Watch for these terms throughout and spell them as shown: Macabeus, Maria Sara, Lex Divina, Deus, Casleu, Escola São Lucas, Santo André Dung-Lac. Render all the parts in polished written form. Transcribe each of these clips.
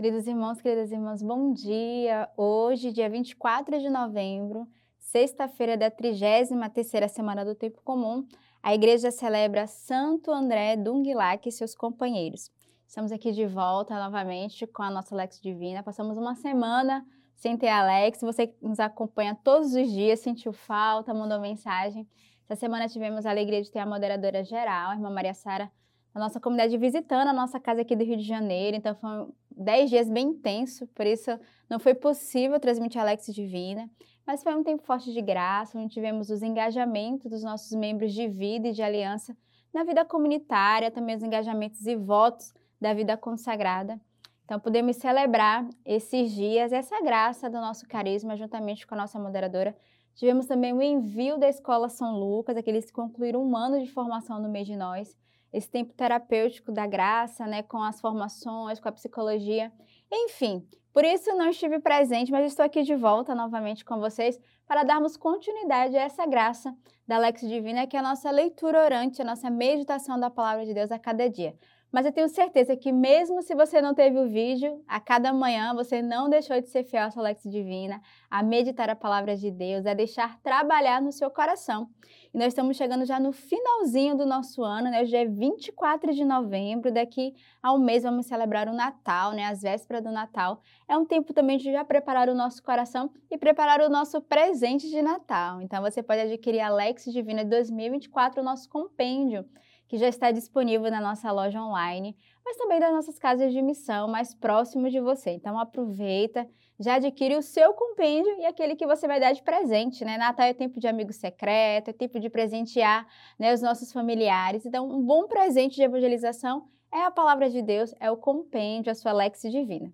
Queridos irmãos, queridas irmãs, bom dia! Hoje, dia 24 de novembro, sexta-feira da 33ª Semana do Tempo Comum, a Igreja celebra Santo André Dung-Lac e seus companheiros. Estamos aqui de volta novamente com a nossa Lex Divina. Passamos uma semana sem ter a Lex. Você que nos acompanha todos os dias, sentiu falta, mandou mensagem. Essa semana tivemos a alegria de ter a moderadora geral, a irmã Maria Sara, na nossa comunidade, visitando a nossa casa aqui do Rio de Janeiro. Então, foram 10 dias bem intensos, por isso não foi possível transmitir a Lex Divina. Mas foi um tempo forte de graça, onde tivemos os engajamentos dos nossos membros de vida e de aliança na vida comunitária, também os engajamentos e votos da vida consagrada. Então, podemos celebrar esses dias, essa graça do nosso carisma, juntamente com a nossa moderadora. Tivemos também o envio da Escola São Lucas, aqueles que concluíram um ano de formação no mês de nós. Esse tempo terapêutico da graça, né, com as formações, com a psicologia, enfim. Por isso não estive presente, mas estou aqui de volta novamente com vocês para darmos continuidade a essa graça da Lex Divina, que é a nossa leitura orante, a nossa meditação da Palavra de Deus a cada dia. Mas eu tenho certeza que mesmo se você não teve o vídeo, a cada manhã você não deixou de ser fiel à sua Lex Divina, a meditar a Palavra de Deus, a deixar trabalhar no seu coração. E nós estamos chegando já no finalzinho do nosso ano, né? Hoje é 24 de novembro, daqui a um mês vamos celebrar o Natal, né? As vésperas do Natal. É um tempo também de já preparar o nosso coração e preparar o nosso presente de Natal. Então você pode adquirir a Lex Divina 2024, o nosso compêndio, que já está disponível na nossa loja online, mas também das nossas casas de missão mais próximos de você. Então aproveita, já adquire o seu compêndio e aquele que você vai dar de presente, né? Natal é tempo de amigo secreto, é tempo de presentear, né, os nossos familiares. Então um bom presente de evangelização é a Palavra de Deus, é o compêndio, a sua Lex Divina.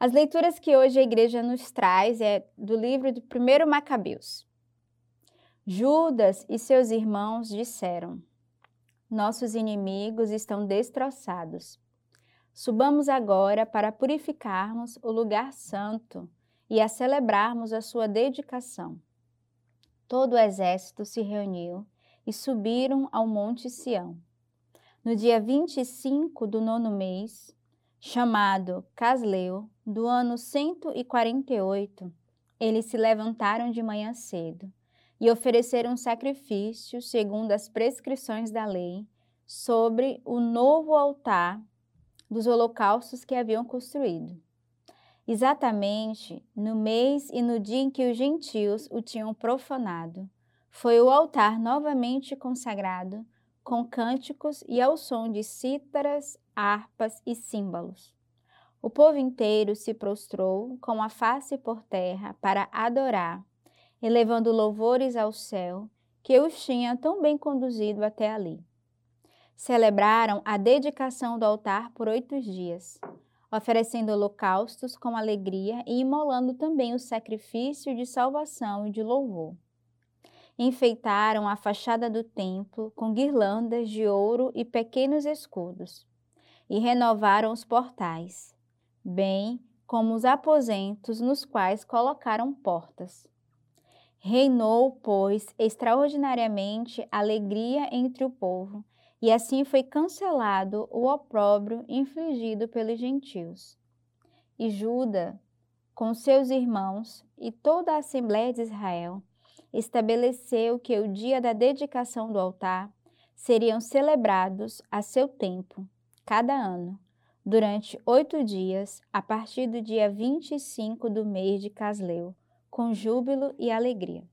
As leituras que hoje a Igreja nos traz é do livro do 1º Macabeus. Judas e seus irmãos disseram: nossos inimigos estão destroçados. Subamos agora para purificarmos o lugar santo e a celebrarmos a sua dedicação. Todo o exército se reuniu e subiram ao Monte Sião. No dia 25 do 9º mês, chamado Casleu, do ano 148, eles se levantaram de manhã cedo e ofereceram um sacrifício, segundo as prescrições da lei, sobre o novo altar dos holocaustos que haviam construído, exatamente no mês e no dia em que os gentios o tinham profanado. Foi o altar novamente consagrado, com cânticos e ao som de cítaras, harpas e címbalos. O povo inteiro se prostrou com a face por terra para adorar, elevando louvores ao céu, que os tinha tão bem conduzido até ali. Celebraram a dedicação do altar por 8 dias, oferecendo holocaustos com alegria e imolando também o sacrifício de salvação e de louvor. Enfeitaram a fachada do templo com guirlandas de ouro e pequenos escudos, e renovaram os portais, bem como os aposentos nos quais colocaram portas. Reinou, pois, extraordinariamente alegria entre o povo, e assim foi cancelado o opróbrio infligido pelos gentios. E Judá, com seus irmãos e toda a Assembleia de Israel, estabeleceu que o dia da dedicação do altar seriam celebrados a seu tempo, cada ano, durante 8 dias, a partir do dia 25 do mês de Casleu, com júbilo e alegria.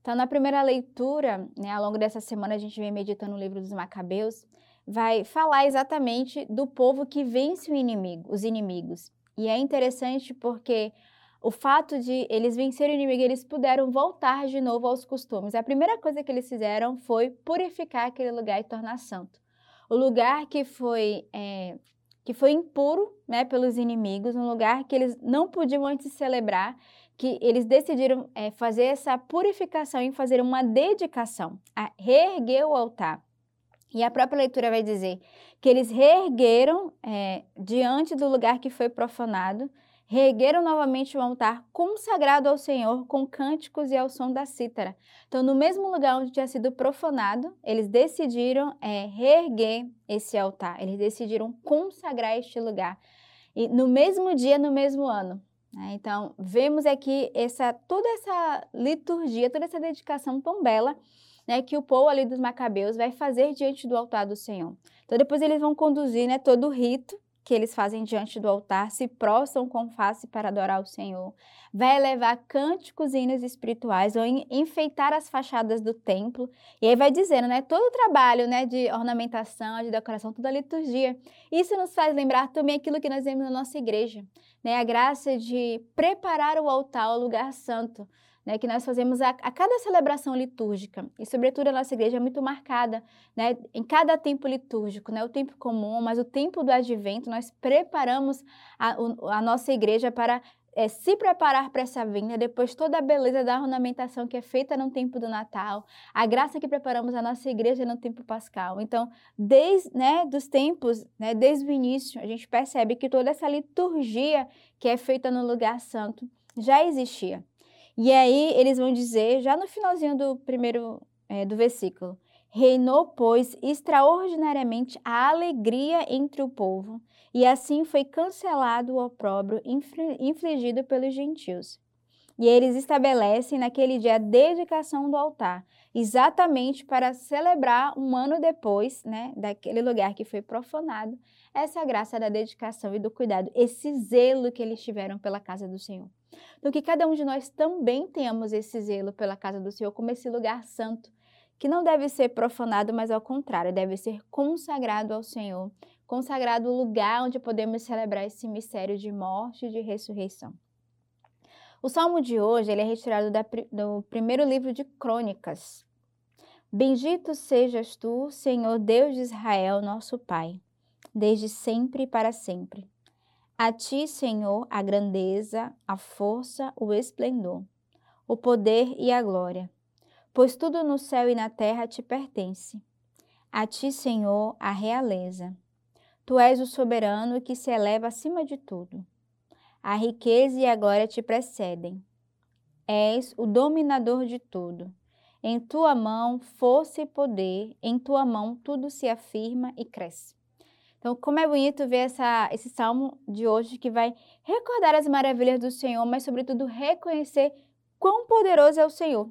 Então, na primeira leitura, né, ao longo dessa semana, a gente vem meditando o livro dos Macabeus, vai falar exatamente do povo que vence o inimigo, os inimigos. E é interessante porque o fato de eles vencerem o inimigo, eles puderam voltar de novo aos costumes. A primeira coisa que eles fizeram foi purificar aquele lugar e tornar santo. O lugar que foi impuro, né, pelos inimigos, um lugar que eles não podiam antes celebrar, que eles decidiram fazer essa purificação e fazer uma dedicação, a reerguer o altar. E a própria leitura vai dizer que eles reergueram diante do lugar que foi profanado, reergueram novamente o altar consagrado ao Senhor com cânticos e ao som da cítara. Então, no mesmo lugar onde tinha sido profanado, eles decidiram reerguer esse altar, eles decidiram consagrar este lugar. e no mesmo dia, no mesmo ano. Né? Então, vemos aqui toda essa liturgia, toda essa dedicação tão bela, né, que o povo ali dos Macabeus vai fazer diante do altar do Senhor. Então, depois eles vão conduzir, né, todo o rito que eles fazem diante do altar, se prostram com face para adorar o Senhor, vai elevar cânticos e hinos espirituais, ou enfeitar as fachadas do templo, e aí vai dizendo, né, todo o trabalho, né, de ornamentação, de decoração, toda a liturgia. Isso nos faz lembrar também aquilo que nós vemos na nossa igreja, né, a graça de preparar o altar, o lugar santo, né, que nós fazemos a cada celebração litúrgica, e sobretudo a nossa igreja é muito marcada, né, em cada tempo litúrgico, né, o tempo comum, mas o tempo do advento, nós preparamos a nossa igreja para se preparar para essa vinda, depois toda a beleza da ornamentação que é feita no tempo do Natal, a graça que preparamos a nossa igreja no tempo pascal. Então, desde, né, dos tempos, né, desde o início, a gente percebe que toda essa liturgia que é feita no lugar santo já existia. E aí eles vão dizer, já no finalzinho do primeiro do versículo, reinou, pois, extraordinariamente a alegria entre o povo, e assim foi cancelado o opróbrio infligido pelos gentios. E eles estabelecem naquele dia a dedicação do altar, exatamente para celebrar um ano depois, né, daquele lugar que foi profanado, essa graça da dedicação e do cuidado, esse zelo que eles tiveram pela casa do Senhor. Então, que cada um de nós também tenhamos esse zelo pela casa do Senhor, como esse lugar santo, que não deve ser profanado, mas ao contrário, deve ser consagrado ao Senhor, consagrado o lugar onde podemos celebrar esse mistério de morte e de ressurreição. O salmo de hoje, ele é retirado do primeiro livro de Crônicas. Bendito sejas tu, Senhor Deus de Israel, nosso Pai, desde sempre e para sempre. A ti, Senhor, a grandeza, a força, o esplendor, o poder e a glória, pois tudo no céu e na terra te pertence. A ti, Senhor, a realeza. Tu és o soberano que se eleva acima de tudo. A riqueza e a glória te precedem. És o dominador de tudo. Em tua mão, força e poder, em tua mão tudo se afirma e cresce. Então, como é bonito ver esse salmo de hoje, que vai recordar as maravilhas do Senhor, mas sobretudo reconhecer quão poderoso é o Senhor.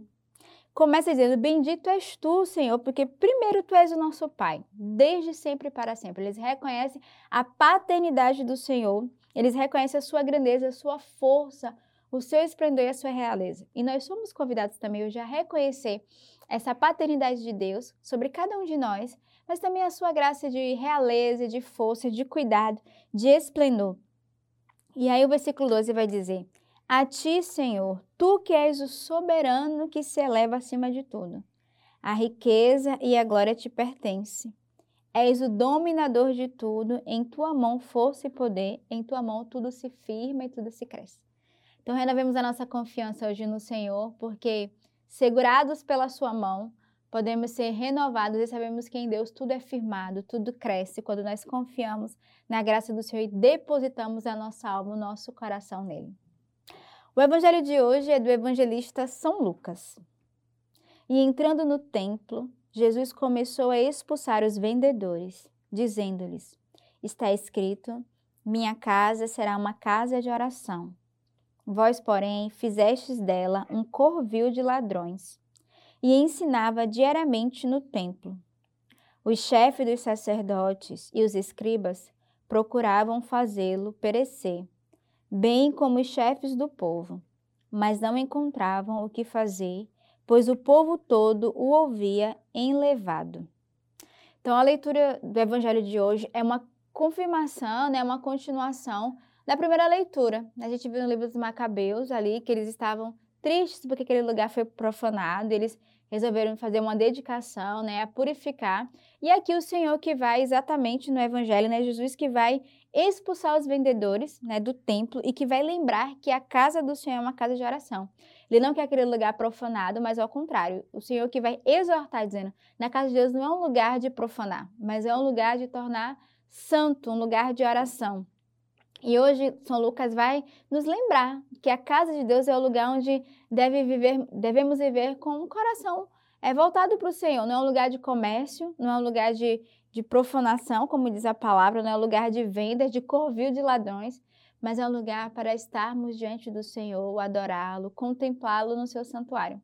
Começa dizendo, bendito és tu, Senhor, porque primeiro tu és o nosso Pai, desde sempre e para sempre. Eles reconhecem a paternidade do Senhor, eles reconhecem a sua grandeza, a sua força, o seu esplendor e a sua realeza. E nós somos convidados também hoje a reconhecer essa paternidade de Deus sobre cada um de nós, mas também a sua graça de realeza, de força, de cuidado, de esplendor. E aí o versículo 12 vai dizer, a ti, Senhor, tu que és o soberano que se eleva acima de tudo. A riqueza e a glória te pertence. És o dominador de tudo, em tua mão força e poder, em tua mão tudo se firma e tudo se cresce. Então, renovemos a nossa confiança hoje no Senhor, porque segurados pela sua mão, podemos ser renovados e sabemos que em Deus tudo é firmado, tudo cresce, quando nós confiamos na graça do Senhor e depositamos a nossa alma, o nosso coração nele. O evangelho de hoje é do evangelista São Lucas. E entrando no templo, Jesus começou a expulsar os vendedores, dizendo-lhes, está escrito, minha casa será uma casa de oração. Vós, porém, fizestes dela um covil de ladrões. E ensinava diariamente no templo. Os chefes dos sacerdotes e os escribas procuravam fazê-lo perecer, bem como os chefes do povo, mas não encontravam o que fazer, pois o povo todo o ouvia enlevado. Então, a leitura do evangelho de hoje é uma confirmação, né, uma continuação da primeira leitura. A gente viu no livro dos Macabeus ali que eles estavam tristes porque aquele lugar foi profanado, eles resolveram fazer uma dedicação, né, a purificar. E aqui o Senhor que vai exatamente no evangelho, né, Jesus que vai expulsar os vendedores, né, do templo e que vai lembrar que a casa do Senhor é uma casa de oração. Ele não quer aquele lugar profanado, mas ao contrário, o Senhor que vai exortar dizendo, na casa de Deus não é um lugar de profanar, mas é um lugar de tornar santo, um lugar de oração. E hoje São Lucas vai nos lembrar que a casa de Deus é o lugar onde devemos viver com um coração voltado para o Senhor. Não é um lugar de comércio, não é um lugar de de profanação, como diz a palavra, não é um lugar de vendas, de covil de ladrões, mas é um lugar para estarmos diante do Senhor, adorá-lo, contemplá-lo no seu santuário.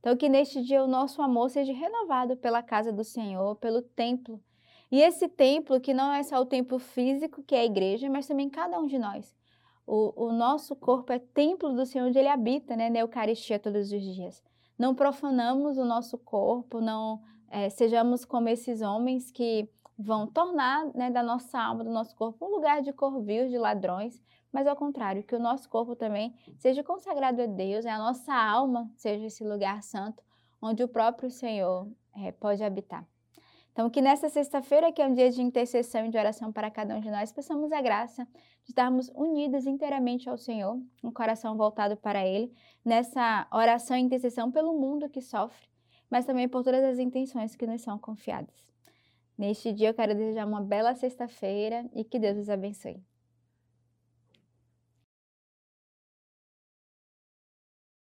Então que neste dia o nosso amor seja renovado pela casa do Senhor, pelo templo. E esse templo, que não é só o templo físico, que é a igreja, mas também cada um de nós. O nosso corpo é templo do Senhor, onde ele habita, né, na Eucaristia todos os dias. Não profanamos o nosso corpo, não sejamos como esses homens que vão tornar, né, da nossa alma, do nosso corpo, um lugar de corvios, de ladrões, mas ao contrário, que o nosso corpo também seja consagrado a Deus, a nossa alma seja esse lugar santo, onde o próprio Senhor pode habitar. Então, que nessa sexta-feira, que é um dia de intercessão e de oração para cada um de nós, peçamos a graça de estarmos unidos inteiramente ao Senhor, um coração voltado para Ele, nessa oração e intercessão pelo mundo que sofre, mas também por todas as intenções que nos são confiadas. Neste dia, eu quero desejar uma bela sexta-feira e que Deus os abençoe.